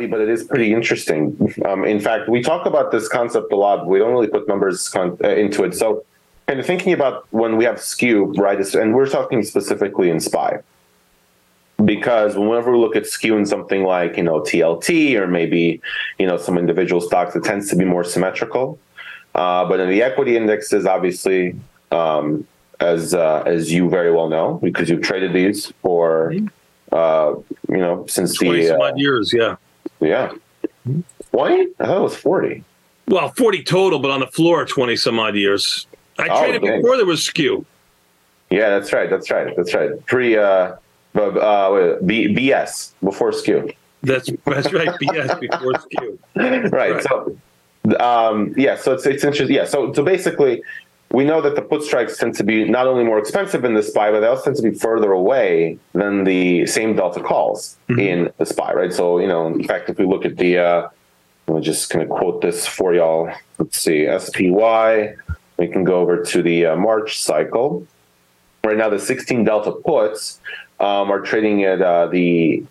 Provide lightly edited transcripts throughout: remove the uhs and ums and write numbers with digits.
savvy, but it is pretty interesting. In fact, we talk about this concept a lot, but we don't really put numbers into it. So kind of thinking about when we have skew, right, and we're talking specifically in SPY, because whenever we look at skew in something like, you know, TLT or maybe, you know, some individual stocks, it tends to be more symmetrical. But in the equity indexes, obviously, as you very well know, because you've traded these for, you know, since 20 some odd years, yeah. Yeah. 20? I thought it was 40. Well, 40 total, but on the floor, 20 some odd years. I traded before there was skew. Yeah, that's right. BS before skew. That's right. BS before skew. Right. So, yeah. So it's interesting. Yeah. So basically, we know that the put strikes tend to be not only more expensive in the SPY, but they also tend to be further away than the same delta calls in the SPY. Right. So, you know, in fact, if we look at the, I'm just going to quote this for y'all. Let's see, SPY. We can go over to the March cycle. Right now, the 16 delta puts are trading at the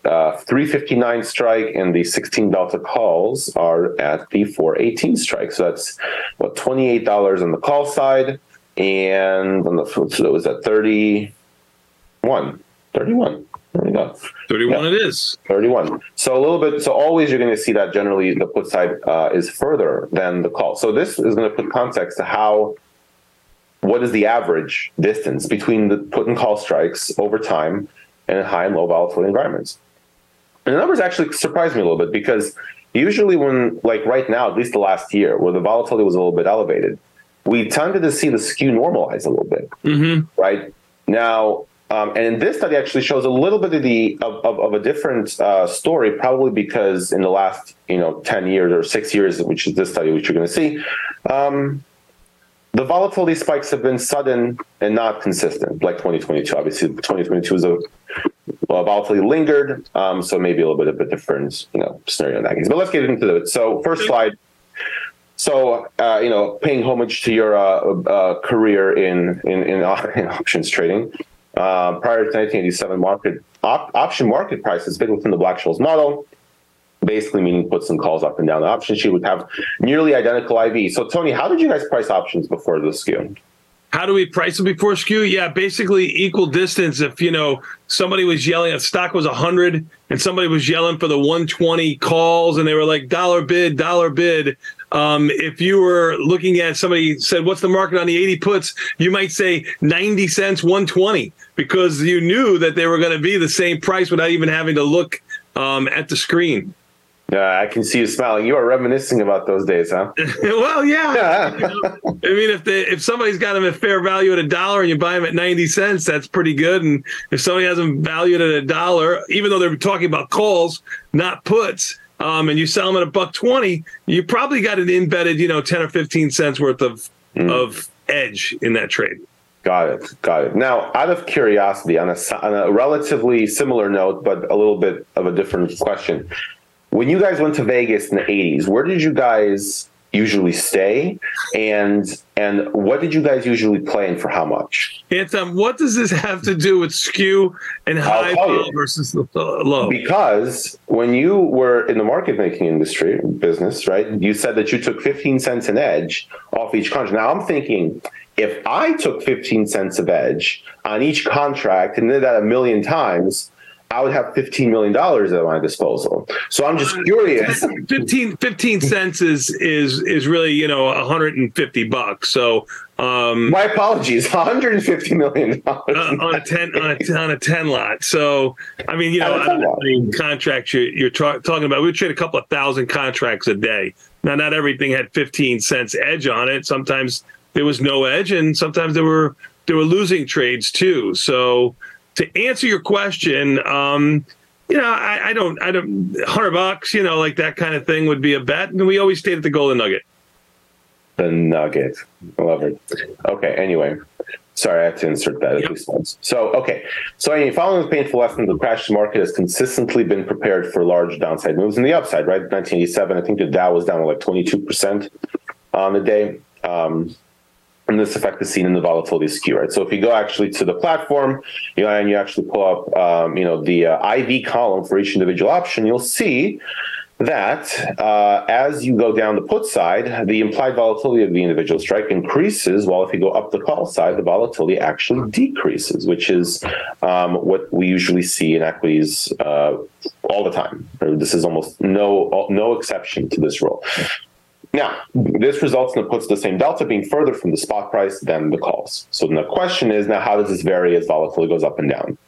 359 strike, and the 16 delta calls are at the 418 strike. So that's what, $28 on the call side, and on the so was at 31. There we go. 31 yeah. It is. 31. So a little bit, so always you're going to see that generally the put side is further than the call. So this is going to put context to what is the average distance between the put and call strikes over time in high and low volatility environments. And the numbers actually surprised me a little bit, because usually when, like right now, at least the last year, where the volatility was a little bit elevated, we tended to see the skew normalize a little bit, right? Now, and in this study actually shows a little bit of a different story, probably because in the last, 10 years or 6 years, which is this study, which you're going to see, the volatility spikes have been sudden and not consistent, like 2022. Obviously, 2022 is volatility lingered, so maybe a little bit of a different, scenario in that case. But let's get into it. So first slide. So, paying homage to your career in options trading. Prior to 1987, option market price has been within the Black-Scholes model, basically meaning puts and calls up and down the option sheet would have nearly identical IV. So, Tony, how did you guys price options before the skew? How do we price them before skew? Yeah, basically equal distance. If, somebody was yelling, a stock was 100 and somebody was yelling for the 120 calls and they were like, dollar bid. If you were looking at somebody said, what's the market on the 80 puts? You might say 90 cents, 120, because you knew that they were going to be the same price without even having to look at the screen. I can see you smiling. You are reminiscing about those days, huh? Well, yeah. I mean, if somebody's got them at fair value at $1 and you buy them at 90 cents, that's pretty good. And if somebody has them valued at $1, even though they're talking about calls, not puts, and you sell them at $1.20, you probably got an embedded, 10 or 15 cents worth of edge in that trade. Got it. Now, out of curiosity, on a relatively similar note, but a little bit of a different question. When you guys went to Vegas in the 80s, where did you guys usually stay? And what did you guys usually play and for how much? Anton, what does this have to do with skew and high versus low? Because when you were in the market making industry business, right, you said that you took 15 cents an edge off each contract. Now I'm thinking, if I took 15 cents of edge on each contract and did that 1 million times, I would have $15 million at my disposal. So I'm just curious. 15 cents is really, $150. So my apologies, $150 million. On a 10 lot. So, I mean, contracts you're talking about. We trade a couple of thousand contracts a day. Now, not everything had 15 cents edge on it. Sometimes there was no edge, and sometimes there were losing trades too. So, to answer your question, I don't $100, like that kind of thing would be a bet. And we always stayed at the Golden Nugget. The Nugget. I love it. Okay. Anyway, sorry, I have to insert that at least once. So, okay. So, following this painful lesson, the crash market has consistently been prepared for large downside moves in the upside, right? 1987, I think the Dow was down like 22% on the day. And this effect is seen in the volatility skew, right? So if you go actually to the platform, and you actually pull up, the IV column for each individual option, you'll see that as you go down the put side, the implied volatility of the individual strike increases, while if you go up the call side, the volatility actually decreases, which is what we usually see in equities all the time. This is almost no exception to this rule. Now, this results in the puts, the same delta being further from the spot price than the calls. So the question is, now how does this vary as volatility goes up and down?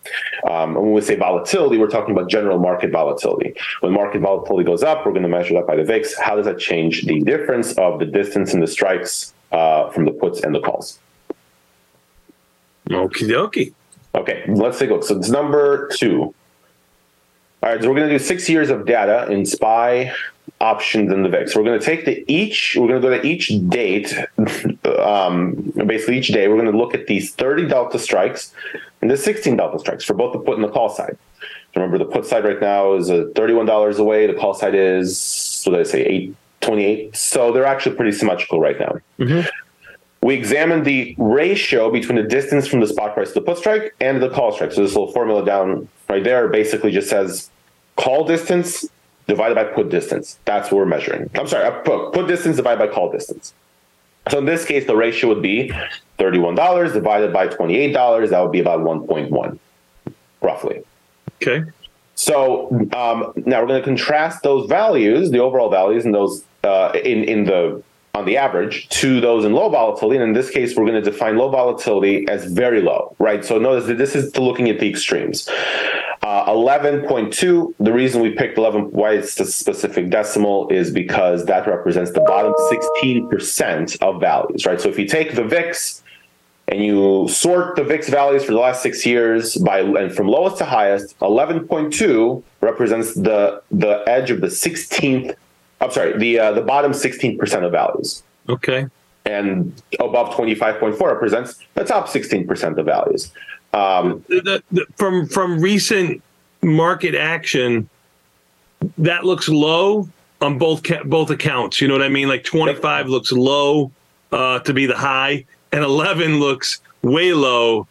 And when we say volatility, we're talking about general market volatility. When market volatility goes up, we're going to measure that by the VIX. How does that change the difference of the distance in the strikes from the puts and the calls? Okie dokie. Okay, let's take a look. So it's number 2. All right, so we're going to do 6 years of data in SPY, options, and the VIX. We're going to take we're going to go to each date, basically each day. We're going to look at these 30 delta strikes and the 16 delta strikes for both the put and the call side. Remember, the put side right now is $31 away. The call side is, what did I say, $8.28. So they're actually pretty symmetrical right now. Mm-hmm. We examine the ratio between the distance from the spot price to the put strike and the call strike. So this little formula down right there basically just says call distance divided by put distance. That's what we're measuring. I'm sorry, put distance divided by call distance. So in this case, the ratio would be $31 divided by $28. That would be about 1.1, roughly. Okay. So now we're going to contrast those values, the overall values, and those on the average to those in low volatility. And in this case, we're going to define low volatility as very low, right? So notice that this is looking at the extremes. 11.2, the reason we picked 11, why it's the specific decimal, is because that represents the bottom 16% of values, right? So if you take the VIX and you sort the VIX values for the last 6 years and from lowest to highest, 11.2 represents the edge of the 16th, I'm sorry, the bottom 16% of values. Okay. And above 25.4 represents the top 16% of values. From recent market action, that looks low on both accounts. You know what I mean? Like 25 looks low to be the high, and 11 looks way low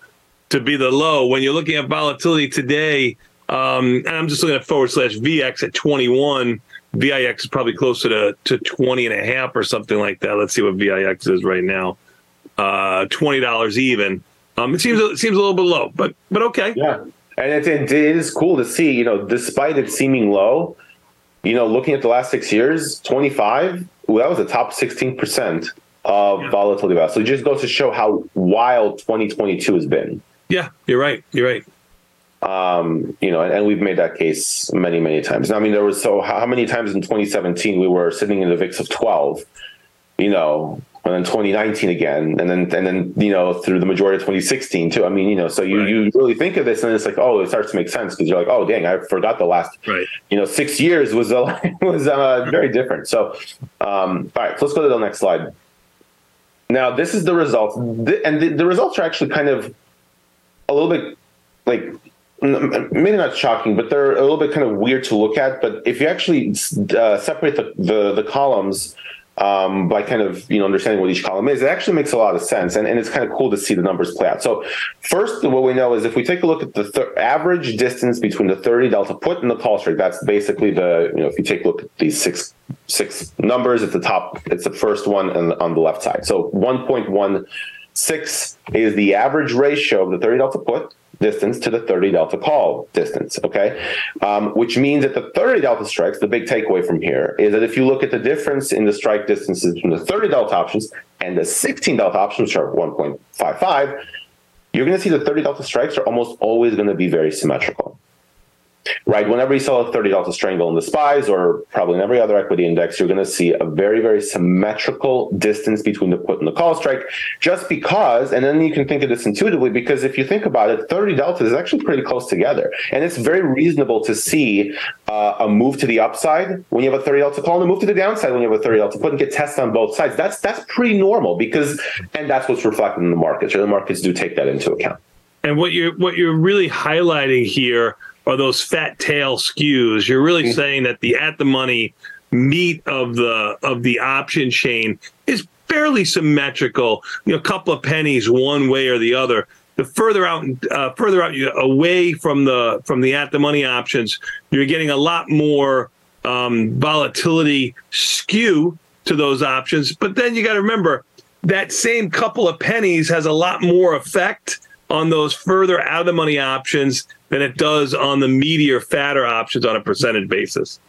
to be the low. When you're looking at volatility today, and I'm just looking at /VX at 21. VIX is probably closer to 20 and a half or something like that. Let's see what VIX is right now. $20 even. It seems a little bit low, but okay. Yeah, and it is cool to see. You know, despite it seeming low, you know, looking at the last 6 years, 25. That was the top 16% of volatility. So it just goes to show how wild 2022 has been. Yeah, you're right. You know, and we've made that case many, many times. I mean, there was how many times in 2017 we were sitting in the VIX of 12, you know, and then 2019 again, and then you know, through the majority of 2016 too. I mean, you know, so you really think of this and it's like, oh, it starts to make sense because you're like, oh, dang, I forgot the last, you know, 6 years was very different. So, all right, so let's go to the next slide. Now, this is the results, and the results are actually kind of a little bit like, maybe not shocking, but they're a little bit kind of weird to look at. But if you actually separate the columns by kind of, you know, understanding what each column is, it actually makes a lot of sense. And it's kind of cool to see the numbers play out. So first, what we know is if we take a look at the average distance between the 30 delta put and the call strike, that's basically the, you know, if you take a look at these six numbers at the top, it's the first one on the left side. So 1.16 is the average ratio of the 30 delta put distance to the 30 delta call distance, okay? Which means that the 30 delta strikes, the big takeaway from here is that if you look at the difference in the strike distances between the 30 delta options and the 16 delta options, which are 1.55, you're gonna see the 30 delta strikes are almost always gonna be very symmetrical, right? Whenever you saw a 30 delta strangle in the SPYs or probably in every other equity index, you're gonna see a very, very symmetrical distance between the put and the call strike, just because, and then you can think of this intuitively, because if you think about it, 30 deltas is actually pretty close together. And it's very reasonable to see a move to the upside when you have a 30 delta call and a move to the downside when you have a 30 delta put and get tested on both sides. That's pretty normal because, and that's what's reflected in the markets, or the markets do take that into account. And what you're really highlighting here are those fat tail skews. You're really saying that the at the money meat of the option chain is fairly symmetrical, you know, a couple of pennies one way or the other. The further out you away from the at the money options, you're getting a lot more volatility skew to those options. But then you got to remember that same couple of pennies has a lot more effect on those further out of the money options than it does on the meaty or fatter options on a percentage basis.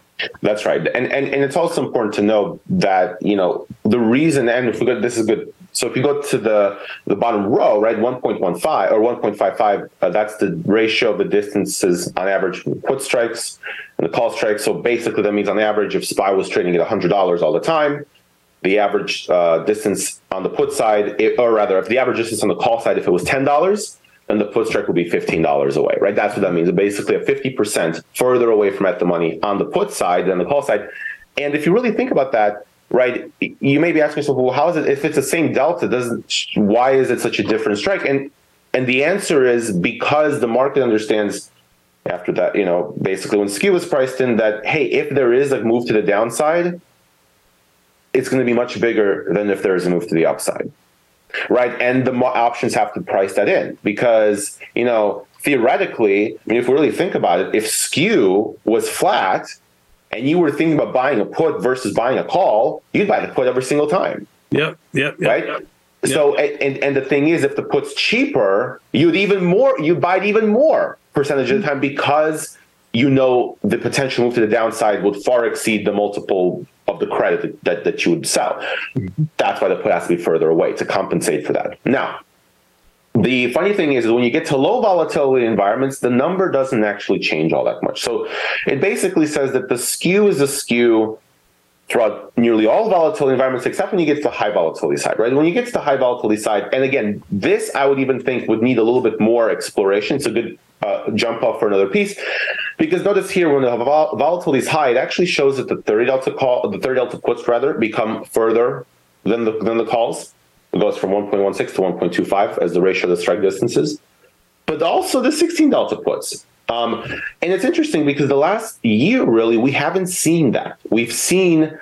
That's right. And it's also important to know that, you know, the reason, and if we go, this is good. So if you go to the bottom row, right, 1.15 or 1.55, that's the ratio of the distances on average from the put strikes and the call strikes. So basically that means on average, if SPY was trading at $100 all the time, the average distance on the put side, if the average distance on the call side, if it was $10, then the put strike would be $15 away, right? That's what that means. Basically, a 50% further away from at the money on the put side than the call side. And if you really think about that, right, you may be asking yourself, well, how is it, if it's the same delta, why is it such a different strike? And the answer is because the market understands after that, you know, basically when skew was priced in that, hey, if there is a move to the downside, it's going to be much bigger than if there is a move to the upside, right? And the options have to price that in because, you know, theoretically, I mean, if we really think about it, if skew was flat and you were thinking about buying a put versus buying a call, you'd buy the put every single time. Yep. Right? Yep. So, and the thing is, if the put's cheaper, you'd buy it even more percentage of the time because you know the potential move to the downside would far exceed the multiple of the credit that you would sell. Mm-hmm. That's why the put has to be further away to compensate for that. Now, the funny thing is when you get to low volatility environments, the number doesn't actually change all that much. So it basically says that the skew is a skew throughout nearly all volatility environments, except when you get to the high volatility side, right? When you get to the high volatility side, and again, this I would even think would need a little bit more exploration. It's a good jump off for another piece, because notice here when the volatility is high, it actually shows that the 30 delta puts rather become further than the calls. It goes from 1.16 to 1.25 as the ratio of the strike distances, but also the 16 delta puts. And it's interesting because the last year really we haven't seen that. We've seen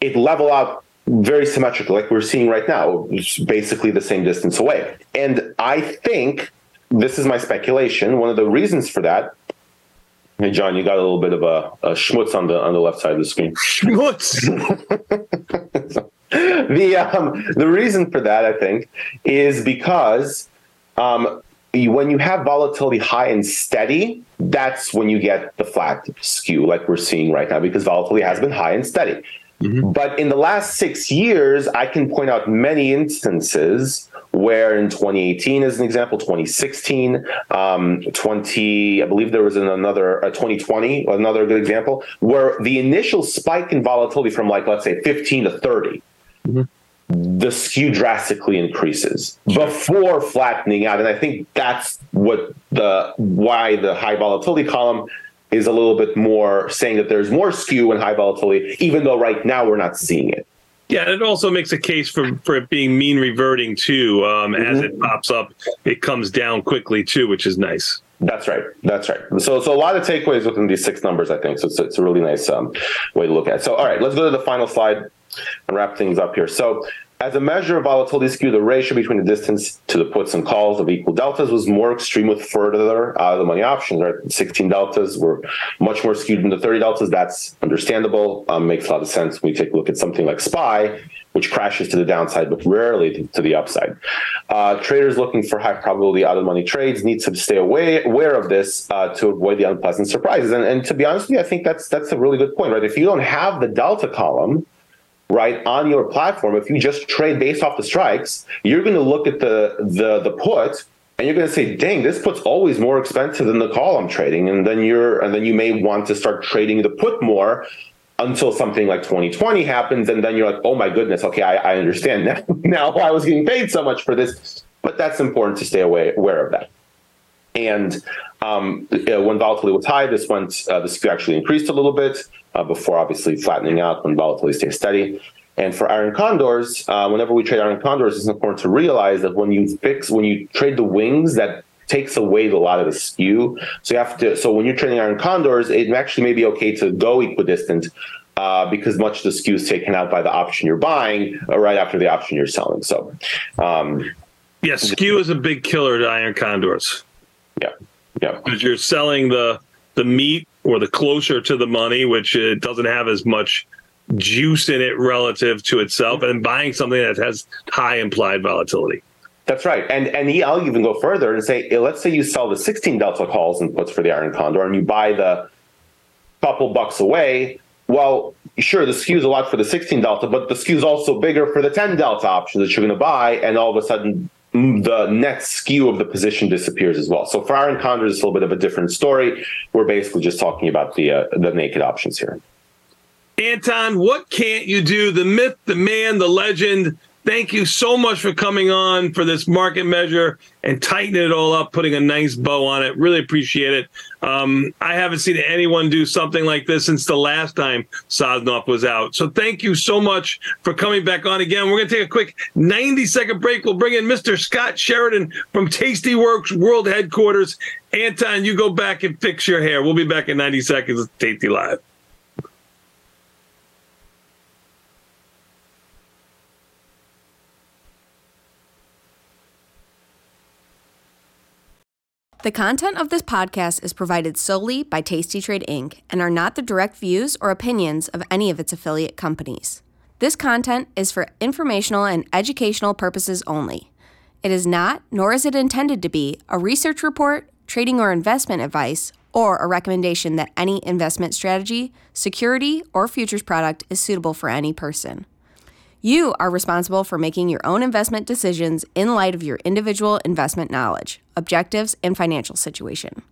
it level out very symmetrical, like we're seeing right now, basically the same distance away. And I think, this is my speculation, one of the reasons for that. Hey, John, you got a little bit of a schmutz on the left side of the screen. Schmutz! The reason for that, I think, is because when you have volatility high and steady, that's when you get the flat skew like we're seeing right now, because volatility has been high and steady. Mm-hmm. But in the last 6 years, I can point out many instances where in 2018, as an example, 2016, 2020, another good example, where the initial spike in volatility from like, let's say 15 to 30, mm-hmm. the skew drastically increases before flattening out. And I think that's why the high volatility column is a little bit more saying that there's more skew in high volatility, even though right now we're not seeing it. Yeah, and it also makes a case for it being mean reverting too. As it pops up, it comes down quickly too, which is nice. That's right. So a lot of takeaways within these six numbers, I think. So it's a really nice way to look at it. So all right, let's go to the final slide and wrap things up here. So as a measure of volatility skew, the ratio between the distance to the puts and calls of equal deltas was more extreme with further out of the money options, right? 16 deltas were much more skewed than the 30 deltas. That's understandable. Makes a lot of sense when we take a look at something like SPY, which crashes to the downside, but rarely to the upside. Traders looking for high probability out of money trades need to stay aware of this to avoid the unpleasant surprises. And to be honest with you, I think that's a really good point, right? If you don't have the delta column, right, on your platform, if you just trade based off the strikes, you're going to look at the put and you're going to say, dang, this put's always more expensive than the call I'm trading. And then you may want to start trading the put more until something like 2020 happens. And then you're like, oh my goodness, okay, I understand now. Now I was getting paid so much for this, but that's important to stay aware of that. And when volatility was high, this went. The skew actually increased a little bit before obviously flattening out when volatility stays steady. And for iron condors, whenever we trade iron condors, it's important to realize that when you trade the wings, that takes away a lot of the skew. So you have to. So when you're trading iron condors, it actually may be okay to go equidistant because much of the skew is taken out by the option you're buying right after the option you're selling. So, skew is a big killer to iron condors. Yeah, because you're selling the meat or the closer to the money, which it doesn't have as much juice in it relative to itself, and buying something that has high implied volatility. That's right. And I'll even go further and say, let's say you sell the 16 delta calls and puts for the Iron Condor and you buy the couple bucks away. Well, sure, the SKU's a lot for the 16 delta, but the SKU's also bigger for the 10 delta option that you're going to buy, and all of a sudden the net SKU of the position disappears as well. So for Iron Condor, it's a little bit of a different story. We're basically just talking about the naked options here. Anton, what can't you do? The myth, the man, the legend. Thank you so much for coming on for this market measure and tightening it all up, putting a nice bow on it. Really appreciate it. I haven't seen anyone do something like this since the last time Sosnoff was out. So thank you so much for coming back on again. We're going to take a quick 90-second break. We'll bring in Mr. Scott Sheridan from Tasty Works World Headquarters. Anton, you go back and fix your hair. We'll be back in 90 seconds with Tasty Live. The content of this podcast is provided solely by TastyTrade, Inc. and are not the direct views or opinions of any of its affiliate companies. This content is for informational and educational purposes only. It is not, nor is it intended to be, a research report, trading or investment advice, or a recommendation that any investment strategy, security, or futures product is suitable for any person. You are responsible for making your own investment decisions in light of your individual investment knowledge, objectives, and financial situation.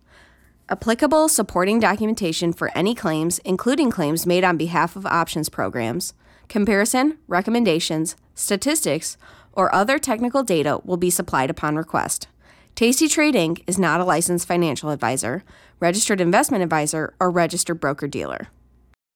Applicable supporting documentation for any claims, including claims made on behalf of options programs, comparison, recommendations, statistics, or other technical data will be supplied upon request. TastyTrade, Inc. is not a licensed financial advisor, registered investment advisor, or registered broker-dealer.